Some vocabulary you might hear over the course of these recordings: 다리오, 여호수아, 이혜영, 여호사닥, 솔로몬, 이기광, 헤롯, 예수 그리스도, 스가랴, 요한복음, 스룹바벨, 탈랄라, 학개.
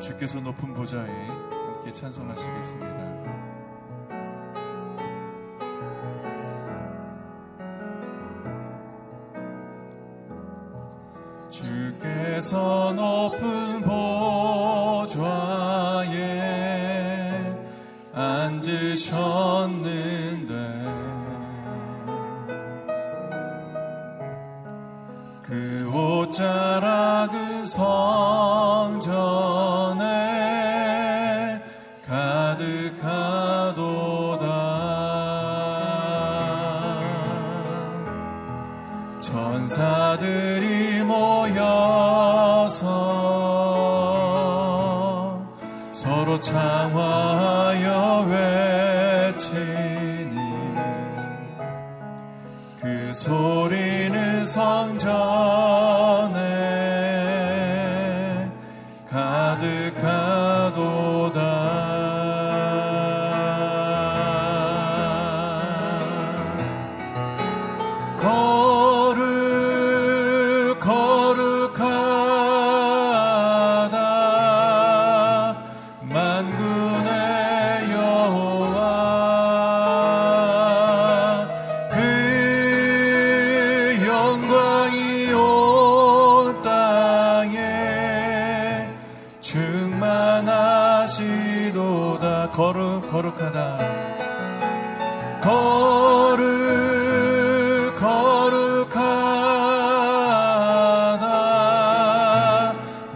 주께서 높은 보좌에 함께 찬송하시겠습니다. 주께서 높은 보좌에 앉으셨는데 그 옷자락은 성전에 가득하도다. 천사들이 모여서 서로 창화하여 외치니 그 소리는 성전에 가득하도다. 거룩하다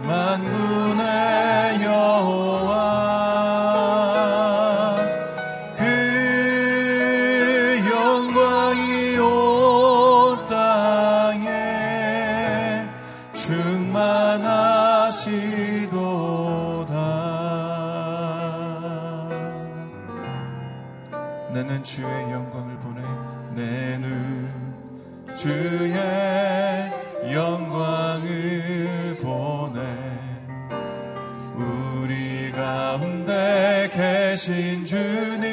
만군의 여호와 그 영광이 온 땅에 충만하시도다. 나는 주의 영광을 보내 내 눈 주의 영광을 보내 우리 가운데 계신 주님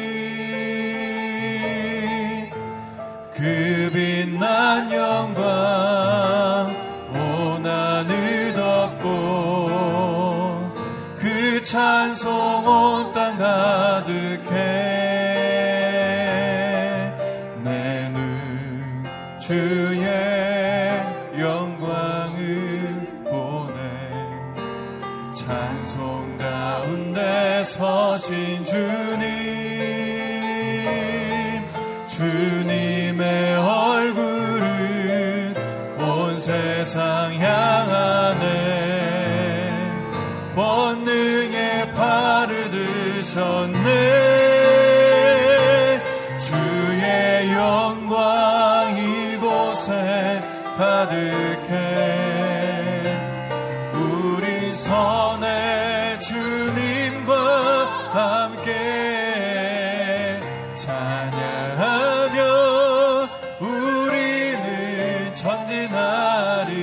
그 빛난 영광 온 하늘 덮고 그 찬송 온 땅 가득해 주의 영광을 보내 찬송 가운데 서신 주님 주님의 얼굴을 온 세상 향하네 권능의 팔을 드셨네 가득해 우리 선의 주님과 함께 찬양하며 우리는 전진하리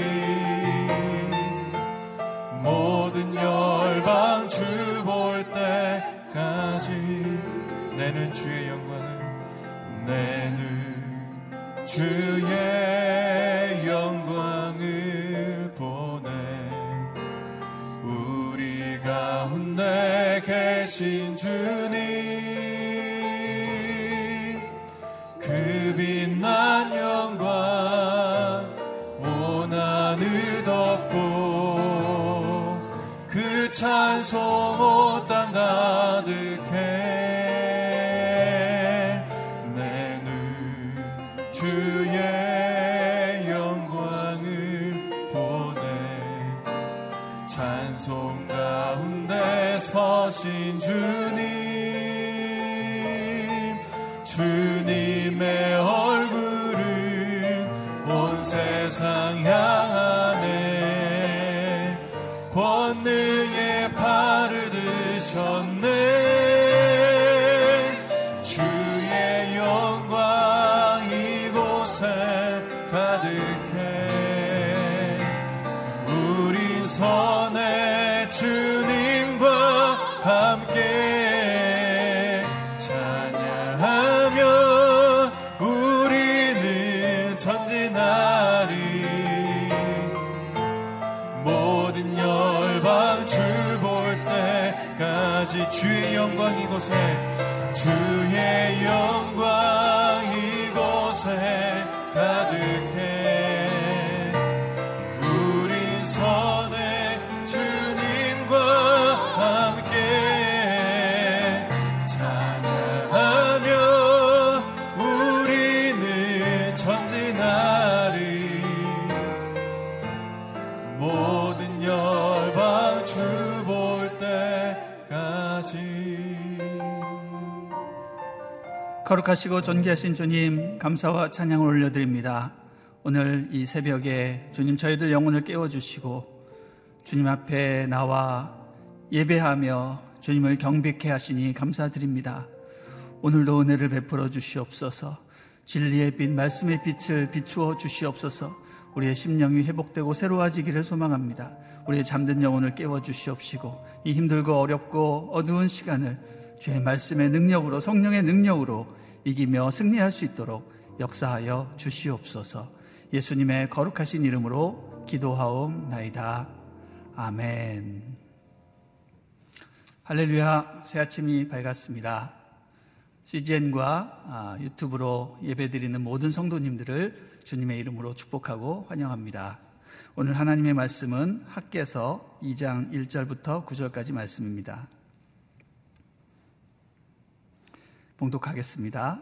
모든 열방 주 볼 때까지 내는 주의 영광을 내는 주의 계신 주님 그 빛난 영광 온 하늘 덮고 그 찬송 온 땅 가득해 내 눈 주의 영광을 보내 찬송 가운데 서신 주님 주님의 얼굴을 온 세상 향하네 권능의 팔을 드셨네 주의 영광 이곳에 가득해 우리 선의 주님과 함께 찬양하며 우리는 전진하리 모든 열방 주 볼 때 아버지 주의 영광 이곳에, 주의 영광 이곳에 가득해. 우리 선에 주님과 함께 찬양하며 우리는 전진하리. 모든 열방 주 볼 때까지. 거룩하시고 존귀하신 주님, 감사와 찬양을 올려드립니다. 오늘 이 새벽에 주님 저희들 영혼을 깨워주시고 주님 앞에 나와 예배하며 주님을 경배케 하시니 감사드립니다. 오늘도 은혜를 베풀어 주시옵소서. 진리의 빛, 말씀의 빛을 비추어 주시옵소서. 우리의 심령이 회복되고 새로워지기를 소망합니다. 우리의 잠든 영혼을 깨워주시옵시고 이 힘들고 어렵고 어두운 시간을 주의 말씀의 능력으로, 성령의 능력으로 이기며 승리할 수 있도록 역사하여 주시옵소서. 예수님의 거룩하신 이름으로 기도하옵나이다. 아멘. 할렐루야. 새 아침이 밝았습니다. CGN과 유튜브로 예배드리는 모든 성도님들을 주님의 이름으로 축복하고 환영합니다. 오늘 하나님의 말씀은 학개서 2장 1절부터 9절까지 말씀입니다. 봉독하겠습니다.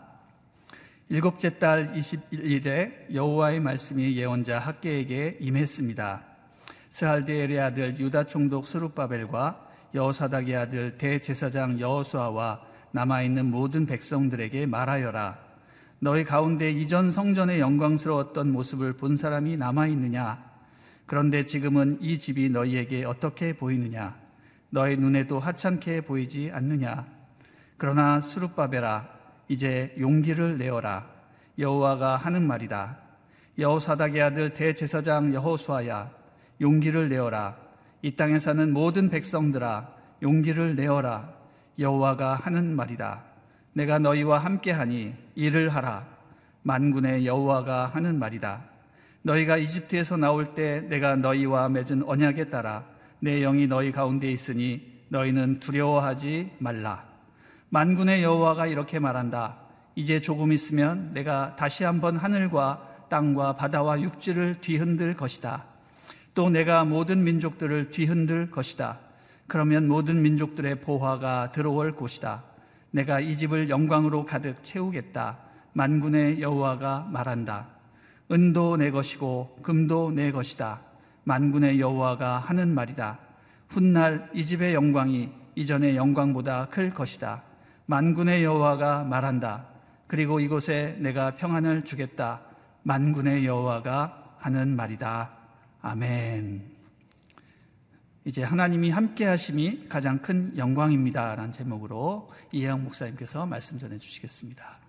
일곱째 달 21일에 여호와의 말씀이 예언자 학개에게 임했습니다. 스알디엘의 아들 유다 총독 스룹바벨과 여호사닥의 아들 대제사장 여호수아와 남아있는 모든 백성들에게 말하여라. 너희 가운데 이전 성전의 영광스러웠던 모습을 본 사람이 남아있느냐? 그런데 지금은 이 집이 너희에게 어떻게 보이느냐? 너희 눈에도 하찮게 보이지 않느냐? 그러나 스룹바벨아, 이제 용기를 내어라. 여호와가 하는 말이다. 여호사닥의 아들 대제사장 여호수아야, 용기를 내어라. 이 땅에 사는 모든 백성들아, 용기를 내어라. 여호와가 하는 말이다. 내가 너희와 함께하니 일을 하라. 만군의 여호와가 하는 말이다. 너희가 이집트에서 나올 때 내가 너희와 맺은 언약에 따라 내 영이 너희 가운데 있으니 너희는 두려워하지 말라. 만군의 여호와가 이렇게 말한다. 이제 조금 있으면 내가 다시 한번 하늘과 땅과 바다와 육지를 뒤흔들 것이다. 또 내가 모든 민족들을 뒤흔들 것이다. 그러면 모든 민족들의 보화가 들어올 곳이다. 내가 이 집을 영광으로 가득 채우겠다. 만군의 여호와가 말한다. 은도 내 것이고 금도 내 것이다. 만군의 여호와가 하는 말이다. 훗날 이 집의 영광이 이전의 영광보다 클 것이다. 만군의 여호와가 말한다. 그리고 이곳에 내가 평안을 주겠다. 만군의 여호와가 하는 말이다. 아멘. 이제 하나님이 함께 하심이 가장 큰 영광입니다 라는 제목으로 이혜영 목사님께서 말씀 전해주시겠습니다.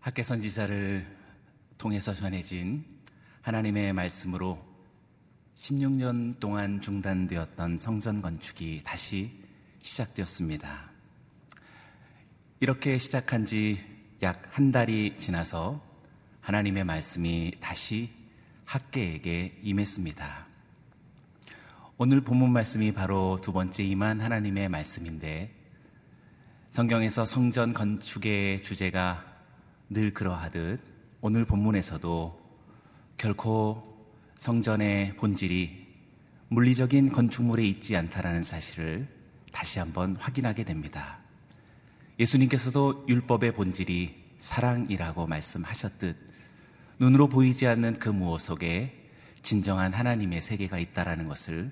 학개 선지자를 통해서 전해진 하나님의 말씀으로 16년 동안 중단되었던 성전 건축이 다시 시작되었습니다. 이렇게 시작한 지 약 한 달이 지나서 하나님의 말씀이 다시 학개에게 임했습니다. 오늘 본문 말씀이 바로 두 번째 임한 하나님의 말씀인데, 성경에서 성전 건축의 주제가 늘 그러하듯 오늘 본문에서도 결코 성전의 본질이 물리적인 건축물에 있지 않다라는 사실을 다시 한번 확인하게 됩니다. 예수님께서도 율법의 본질이 사랑이라고 말씀하셨듯 눈으로 보이지 않는 그 무엇 속에 진정한 하나님의 세계가 있다라는 것을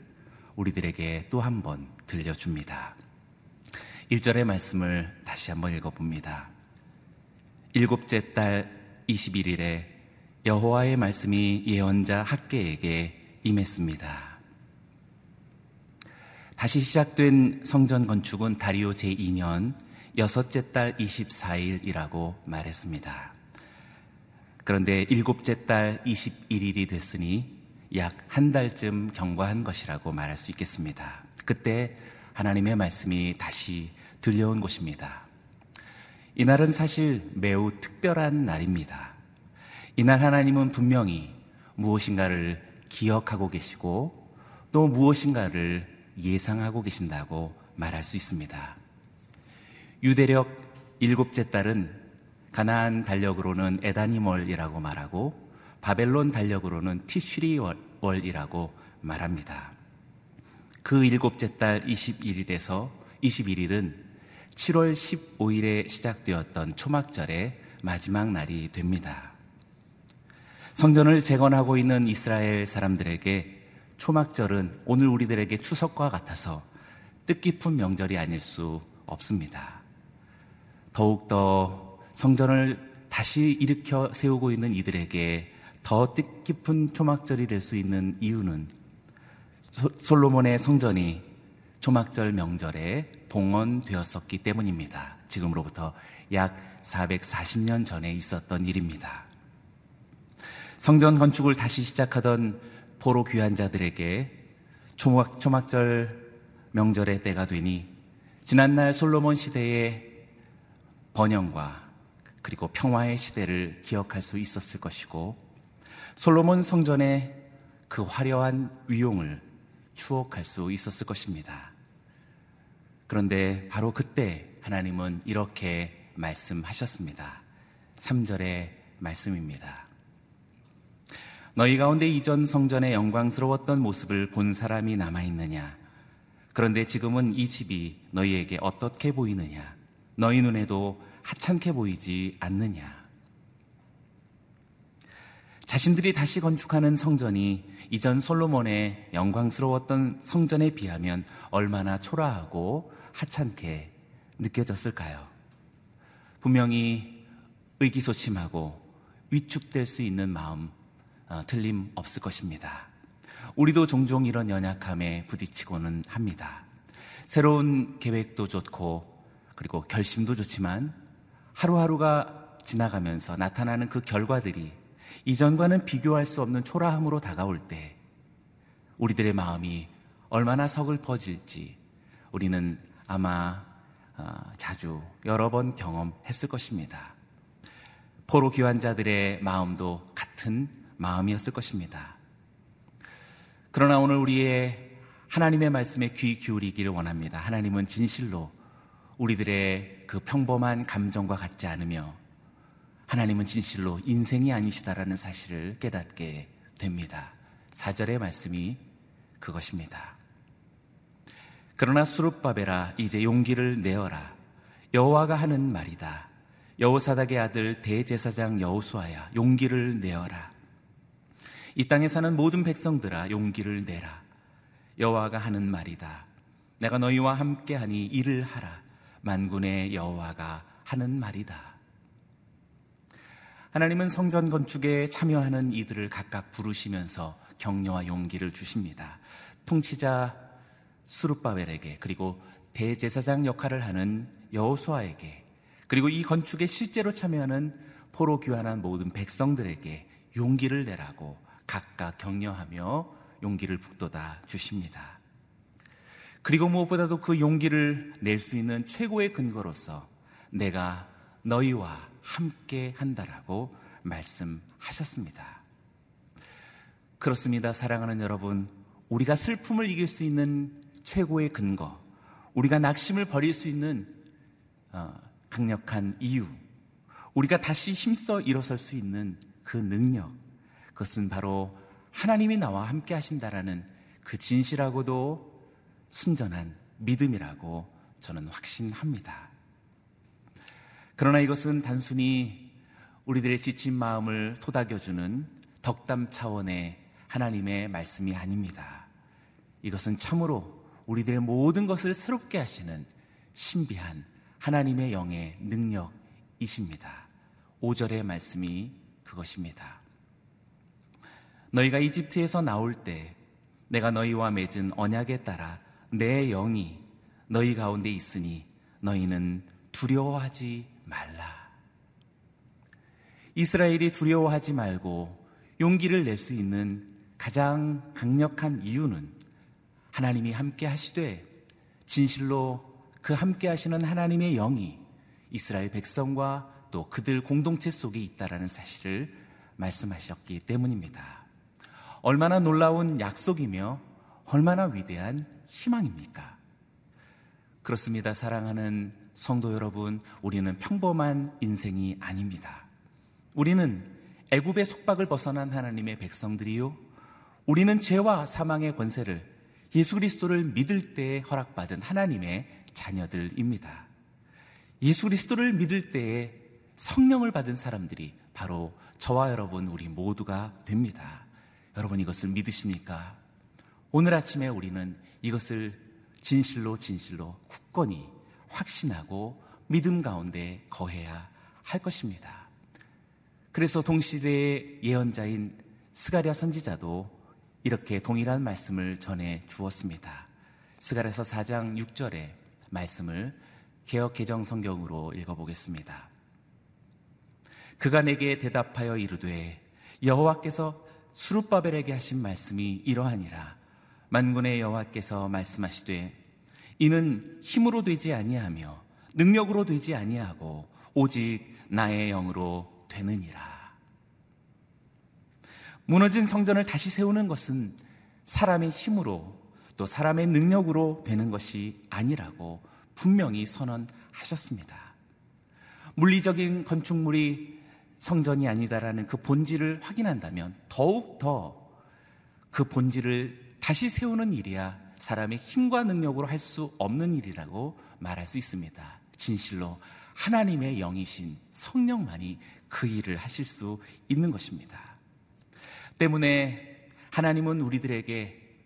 우리들에게 또 한 번 들려줍니다. 1절의 말씀을 다시 한번 읽어봅니다. 일곱째 달 21일에 여호와의 말씀이 예언자 학개에게 임했습니다. 다시 시작된 성전 건축은 다리오 제2년 여섯째 달 24일이라고 말했습니다. 그런데 일곱째 달 21일이 됐으니 약 한 달쯤 경과한 것이라고 말할 수 있겠습니다. 그때 하나님의 말씀이 다시 들려온 것입니다. 이날은 사실 매우 특별한 날입니다. 이날 하나님은 분명히 무엇인가를 기억하고 계시고 또 무엇인가를 예상하고 계신다고 말할 수 있습니다. 유대력 7째 달은 가나안 달력으로는 에다니월이라고 말하고 바벨론 달력으로는 티슈리월이라고 말합니다. 그 7째 달 21일은 7월 15일에 시작되었던 초막절의 마지막 날이 됩니다. 성전을 재건하고 있는 이스라엘 사람들에게 초막절은 오늘 우리들에게 추석과 같아서 뜻깊은 명절이 아닐 수 없습니다. 더욱더 성전을 다시 일으켜 세우고 있는 이들에게 더 뜻깊은 초막절이 될 수 있는 이유는 솔로몬의 성전이 초막절 명절에 봉헌되었었기 때문입니다. 지금으로부터 약 440년 전에 있었던 일입니다. 성전 건축을 다시 시작하던 포로 귀환자들에게 초막절 명절의 때가 되니 지난날 솔로몬 시대의 번영과 그리고 평화의 시대를 기억할 수 있었을 것이고 솔로몬 성전의 그 화려한 위용을 추억할 수 있었을 것입니다. 그런데 바로 그때 하나님은 이렇게 말씀하셨습니다. 3절의 말씀입니다. 너희 가운데 이전 성전의 영광스러웠던 모습을 본 사람이 남아있느냐? 그런데 지금은 이 집이 너희에게 어떻게 보이느냐? 너희 눈에도 하찮게 보이지 않느냐? 자신들이 다시 건축하는 성전이 이전 솔로몬의 영광스러웠던 성전에 비하면 얼마나 초라하고 하찮게 느껴졌을까요? 분명히 의기소침하고 위축될 수 있는 마음 틀림없을 것입니다. 우리도 종종 이런 연약함에 부딪히고는 합니다. 새로운 계획도 좋고 그리고 결심도 좋지만 하루하루가 지나가면서 나타나는 그 결과들이 이전과는 비교할 수 없는 초라함으로 다가올 때 우리들의 마음이 얼마나 서글퍼질지 우리는 아마 자주 여러 번 경험했을 것입니다. 포로 귀환자들의 마음도 같은 마음이었을 것입니다. 그러나 오늘 우리의 하나님의 말씀에 귀 기울이기를 원합니다. 하나님은 진실로 우리들의 그 평범한 감정과 같지 않으며 하나님은 진실로 인생이 아니시다라는 사실을 깨닫게 됩니다. 4절의 말씀이 그것입니다. 그러나 스룹바벨아 이제 용기를 내어라. 여호와가 하는 말이다. 여호사닥의 아들 대제사장 여호수아야 용기를 내어라. 이 땅에 사는 모든 백성들아 용기를 내라. 여호와가 하는 말이다. 내가 너희와 함께하니 일을 하라. 만군의 여호와가 하는 말이다. 하나님은 성전 건축에 참여하는 이들을 각각 부르시면서 격려와 용기를 주십니다. 통치자 스룹바벨에게 그리고 대제사장 역할을 하는 여호수아에게 그리고 이 건축에 실제로 참여하는 포로 귀환한 모든 백성들에게 용기를 내라고 각각 격려하며 용기를 북돋아 주십니다. 그리고 무엇보다도 그 용기를 낼 수 있는 최고의 근거로서 내가 너희와 함께 한다라고 말씀하셨습니다. 그렇습니다. 사랑하는 여러분, 우리가 슬픔을 이길 수 있는 최고의 근거, 우리가 낙심을 버릴 수 있는 강력한 이유, 우리가 다시 힘써 일어설 수 있는 그 능력, 그것은 바로 하나님이 나와 함께 하신다라는 그 진실하고도 순전한 믿음이라고 저는 확신합니다. 그러나 이것은 단순히 우리들의 지친 마음을 토닥여주는 덕담 차원의 하나님의 말씀이 아닙니다. 이것은 참으로 우리들의 모든 것을 새롭게 하시는 신비한 하나님의 영의 능력이십니다. 5절의 말씀이 그것입니다. 너희가 이집트에서 나올 때 내가 너희와 맺은 언약에 따라 내 영이 너희 가운데 있으니 너희는 두려워하지 말라. 이스라엘이 두려워하지 말고 용기를 낼 수 있는 가장 강력한 이유는 하나님이 함께 하시되 진실로 그 함께 하시는 하나님의 영이 이스라엘 백성과 또 그들 공동체 속에 있다라는 사실을 말씀하셨기 때문입니다. 얼마나 놀라운 약속이며 얼마나 위대한 희망입니까? 그렇습니다. 사랑하는 성도 여러분, 우리는 평범한 인생이 아닙니다. 우리는 애굽의 속박을 벗어난 하나님의 백성들이요, 우리는 죄와 사망의 권세를 예수 그리스도를 믿을 때에 허락받은 하나님의 자녀들입니다. 예수 그리스도를 믿을 때에 성령을 받은 사람들이 바로 저와 여러분, 우리 모두가 됩니다. 여러분, 이것을 믿으십니까? 오늘 아침에 우리는 이것을 진실로 굳건히 확신하고 믿음 가운데 거해야 할 것입니다. 그래서 동시대의 예언자인 스가랴 선지자도 이렇게 동일한 말씀을 전해 주었습니다. 스가랴서 4장 6절의 말씀을 개역 개정 성경으로 읽어보겠습니다. 그가 내게 대답하여 이르되 여호와께서 스룹바벨에게 하신 말씀이 이러하니라. 만군의 여호와께서 말씀하시되 이는 힘으로 되지 아니하며 능력으로 되지 아니하고 오직 나의 영으로 되느니라. 무너진 성전을 다시 세우는 것은 사람의 힘으로 또 사람의 능력으로 되는 것이 아니라고 분명히 선언하셨습니다. 물리적인 건축물이 성전이 아니다라는 그 본질을 확인한다면 더욱더 그 본질을 다시 세우는 일이야 사람의 힘과 능력으로 할 수 없는 일이라고 말할 수 있습니다. 진실로 하나님의 영이신 성령만이 그 일을 하실 수 있는 것입니다. 때문에 하나님은 우리들에게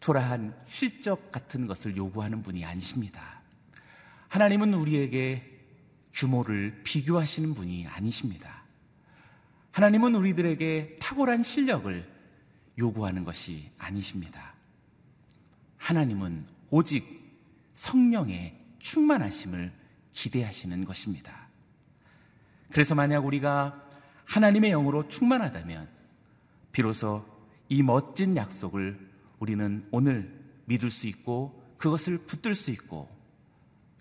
초라한 실적 같은 것을 요구하는 분이 아니십니다. 하나님은 우리에게 규모를 비교하시는 분이 아니십니다. 하나님은 우리들에게 탁월한 실력을 요구하는 것이 아니십니다. 하나님은 오직 성령의 충만하심을 기대하시는 것입니다. 그래서 만약 우리가 하나님의 영으로 충만하다면 비로소 이 멋진 약속을 우리는 오늘 믿을 수 있고 그것을 붙들 수 있고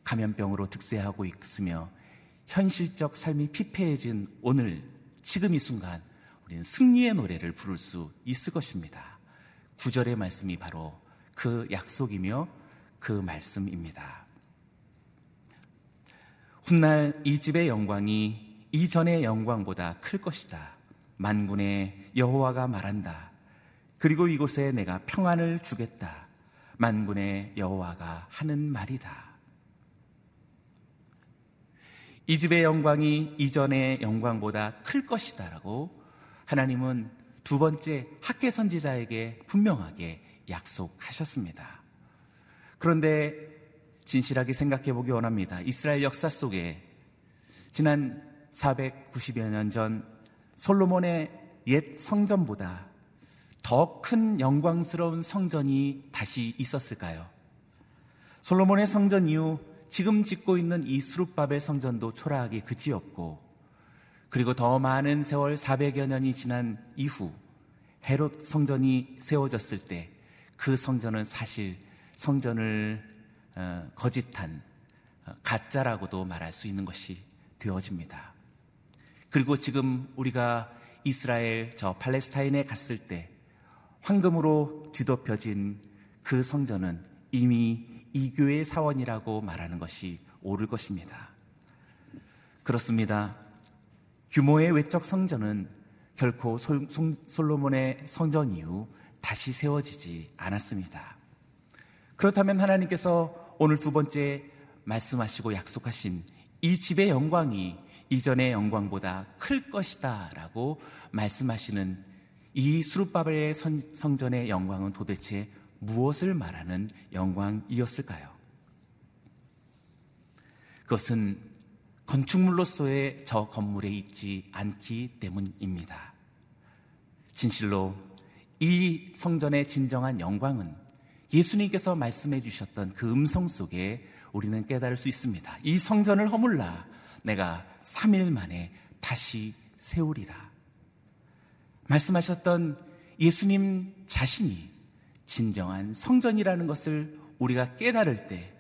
감염병으로 득세하고 있으며 현실적 삶이 피폐해진 오늘 지금 이 순간 우리는 승리의 노래를 부를 수 있을 것입니다. 9절의 말씀이 바로 그 약속이며 그 말씀입니다. 훗날 이 집의 영광이 이전의 영광보다 클 것이다. 만군의 여호와가 말한다. 그리고 이곳에 내가 평안을 주겠다. 만군의 여호와가 하는 말이다. 이 집의 영광이 이전의 영광보다 클 것이다 라고 하나님은 두 번째 학개 선지자에게 분명하게 약속하셨습니다. 그런데 진실하게 생각해 보기 원합니다. 이스라엘 역사 속에 지난 490여 년 전 솔로몬의 옛 성전보다 더 큰 영광스러운 성전이 다시 있었을까요? 솔로몬의 성전 이후 지금 짓고 있는 이 스룹바벨 성전도 초라하기 그지없고, 그리고 더 많은 세월 400여 년이 지난 이후 헤롯 성전이 세워졌을 때 그 성전은 사실 성전을 거짓한 가짜라고도 말할 수 있는 것이 되어집니다. 그리고 지금 우리가 이스라엘 저 팔레스타인에 갔을 때 황금으로 뒤덮여진 그 성전은 이미 이교의 사원이라고 말하는 것이 옳을 것입니다. 그렇습니다. 규모의 외적 성전은 결코 솔로몬의 성전 이후 다시 세워지지 않았습니다. 그렇다면 하나님께서 오늘 두 번째 말씀하시고 약속하신 이 집의 영광이 이전의 영광보다 클 것이다 라고 말씀하시는 이 스룹바벨의 성전의 영광은 도대체 무엇을 말하는 영광이었을까요? 그것은 건축물로서의 저 건물에 있지 않기 때문입니다. 진실로 이 성전의 진정한 영광은 예수님께서 말씀해 주셨던 그 음성 속에 우리는 깨달을 수 있습니다. 이 성전을 허물라 내가 3일 만에 다시 세우리라 말씀하셨던 예수님 자신이 진정한 성전이라는 것을 우리가 깨달을 때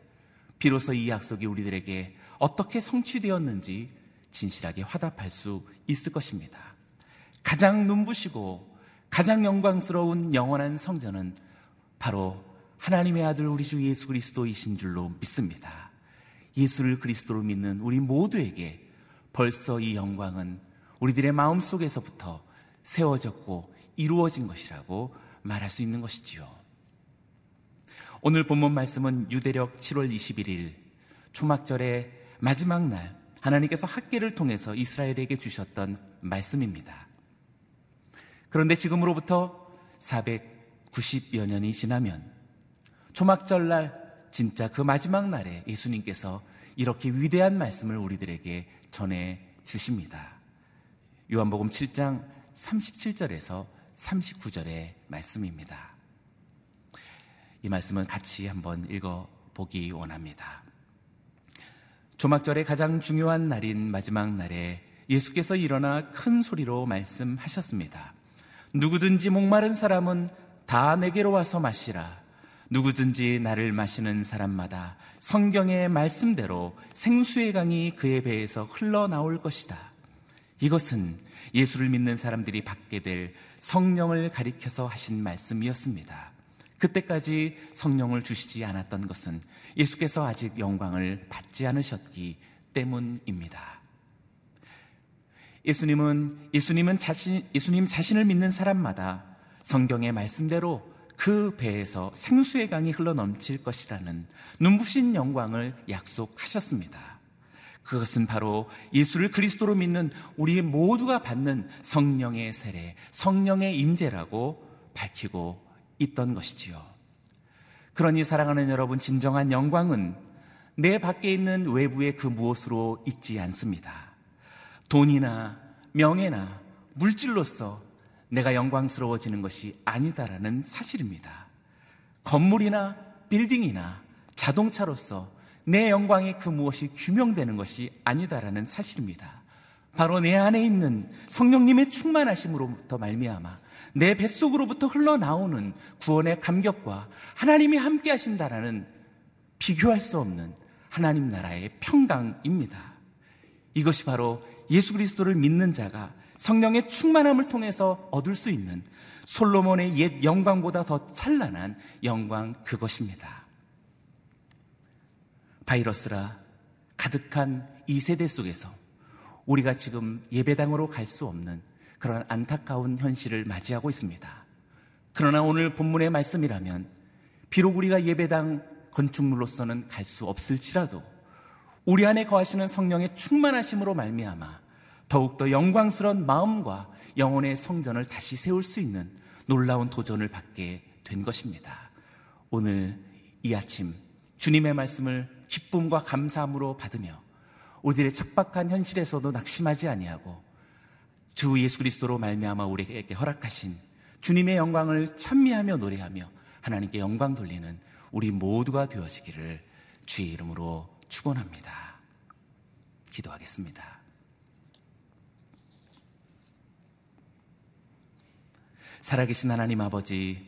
비로소 이 약속이 우리들에게 어떻게 성취되었는지 진실하게 화답할 수 있을 것입니다. 가장 눈부시고 가장 영광스러운 영원한 성전은 바로 하나님의 아들 우리 주 예수 그리스도이신 줄로 믿습니다. 예수를 그리스도로 믿는 우리 모두에게 벌써 이 영광은 우리들의 마음속에서부터 세워졌고 이루어진 것이라고 말할 수 있는 것이지요. 오늘 본문 말씀은 유대력 7월 21일 초막절의 마지막 날 하나님께서 학개를 통해서 이스라엘에게 주셨던 말씀입니다. 그런데 지금으로부터 490여 년이 지나면 초막절 날 진짜 그 마지막 날에 예수님께서 이렇게 위대한 말씀을 우리들에게 전해 주십니다. 요한복음 7장 37절에서 39절의 말씀입니다. 이 말씀은 같이 한번 읽어보기 원합니다. 초막절의 가장 중요한 날인 마지막 날에 예수께서 일어나 큰 소리로 말씀하셨습니다. 누구든지 목마른 사람은 다 내게로 와서 마시라. 누구든지 나를 마시는 사람마다 성경의 말씀대로 생수의 강이 그의 배에서 흘러나올 것이다. 이것은 예수를 믿는 사람들이 받게 될 성령을 가리켜서 하신 말씀이었습니다. 그때까지 성령을 주시지 않았던 것은 예수께서 아직 영광을 받지 않으셨기 때문입니다. 예수님 자신을 믿는 사람마다 성경의 말씀대로 그 배에서 생수의 강이 흘러넘칠 것이라는 눈부신 영광을 약속하셨습니다. 그것은 바로 예수를 그리스도로 믿는 우리 모두가 받는 성령의 세례, 성령의 임재라고 밝히고 있던 것이지요. 그러니 사랑하는 여러분, 진정한 영광은 내 밖에 있는 외부의 그 무엇으로 있지 않습니다. 돈이나 명예나 물질로서 내가 영광스러워지는 것이 아니다라는 사실입니다. 건물이나 빌딩이나 자동차로서 내 영광의 그 무엇이 규명되는 것이 아니다라는 사실입니다. 바로 내 안에 있는 성령님의 충만하심으로부터 말미암아 내 뱃속으로부터 흘러나오는 구원의 감격과 하나님이 함께 하신다라는 비교할 수 없는 하나님 나라의 평강입니다. 이것이 바로 예수 그리스도를 믿는 자가 성령의 충만함을 통해서 얻을 수 있는 솔로몬의 옛 영광보다 더 찬란한 영광 그것입니다. 바이러스라 가득한 이 세대 속에서 우리가 지금 예배당으로 갈 수 없는 그런 안타까운 현실을 맞이하고 있습니다. 그러나 오늘 본문의 말씀이라면 비록 우리가 예배당 건축물로서는 갈 수 없을지라도 우리 안에 거하시는 성령의 충만하심으로 말미암아 더욱더 영광스러운 마음과 영혼의 성전을 다시 세울 수 있는 놀라운 도전을 받게 된 것입니다. 오늘 이 아침 주님의 말씀을 기쁨과 감사함으로 받으며 우리들의 척박한 현실에서도 낙심하지 아니하고 주 예수 그리스도로 말미암아 우리에게 허락하신 주님의 영광을 찬미하며 노래하며 하나님께 영광 돌리는 우리 모두가 되어지기를 주의 이름으로 축원합니다. 기도하겠습니다. 살아계신 하나님 아버지,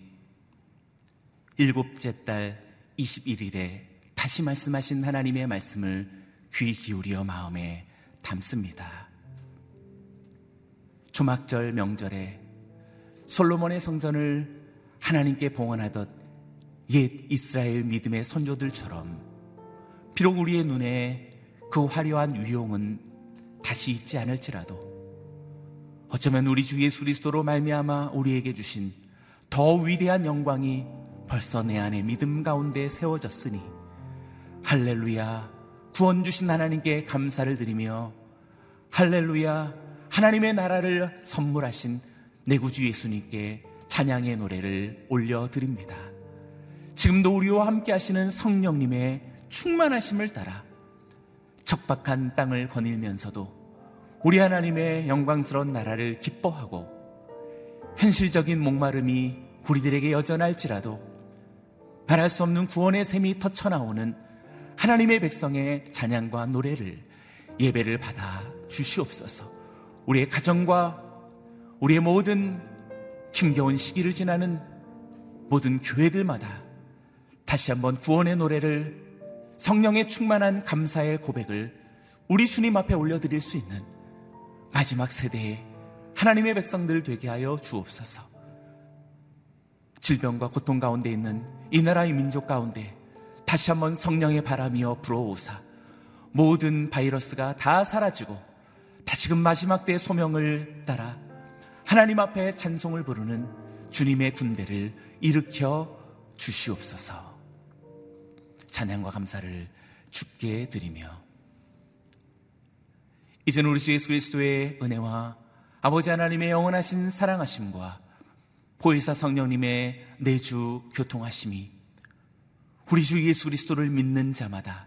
7째 달 21일에 다시 말씀하신 하나님의 말씀을 귀 기울여 마음에 담습니다. 초막절 명절에 솔로몬의 성전을 하나님께 봉헌하던 옛 이스라엘 믿음의 선조들처럼 비록 우리의 눈에 그 화려한 위용은 다시 있지 않을지라도 어쩌면 우리 주 예수 그리스도로 말미암아 우리에게 주신 더 위대한 영광이 벌써 내 안에 믿음 가운데 세워졌으니 할렐루야, 구원 주신 하나님께 감사를 드리며 할렐루야, 하나님의 나라를 선물하신 내 구주 예수님께 찬양의 노래를 올려드립니다. 지금도 우리와 함께 하시는 성령님의 충만하심을 따라 척박한 땅을 거닐면서도 우리 하나님의 영광스러운 나라를 기뻐하고 현실적인 목마름이 우리들에게 여전할지라도 말할 수 없는 구원의 샘이 터쳐나오는 하나님의 백성의 찬양과 노래를 예배를 받아 주시옵소서. 우리의 가정과 우리의 모든 힘겨운 시기를 지나는 모든 교회들마다 다시 한번 구원의 노래를 성령의 충만한 감사의 고백을 우리 주님 앞에 올려드릴 수 있는 마지막 세대의 하나님의 백성들 되게 하여 주옵소서. 질병과 고통 가운데 있는 이 나라의 민족 가운데 다시 한번 성령의 바람이여 불어오사 모든 바이러스가 다 사라지고 다시금 마지막 때의 소명을 따라 하나님 앞에 찬송을 부르는 주님의 군대를 일으켜 주시옵소서. 찬양과 감사를 주께 드리며 이제는 우리 주 예수 그리스도의 은혜와 아버지 하나님의 영원하신 사랑하심과 보혜사 성령님의 내주 교통하심이 우리 주 예수 그리스도를 믿는 자마다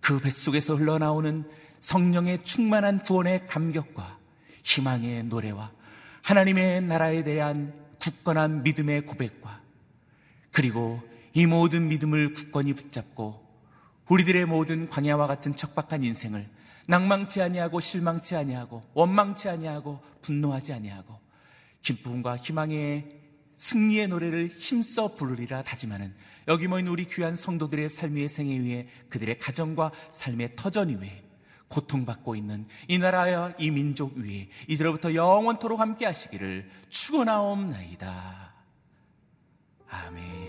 그 뱃속에서 흘러나오는 성령의 충만한 구원의 감격과 희망의 노래와 하나님의 나라에 대한 굳건한 믿음의 고백과 그리고 이 모든 믿음을 굳건히 붙잡고 우리들의 모든 광야와 같은 척박한 인생을 낭망치 아니하고 실망치 아니하고 원망치 아니하고 분노하지 아니하고 기쁨과 희망의 승리의 노래를 힘써 부르리라 다짐하는 여기 모인 우리 귀한 성도들의 삶의 생애 위에 그들의 가정과 삶의 터전 위에 고통받고 있는 이 나라와 이 민족 위에 이제로부터 영원토록 함께 하시기를 축원하옵나이다. 아멘.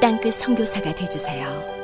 땅끝 선교사가 되어주세요.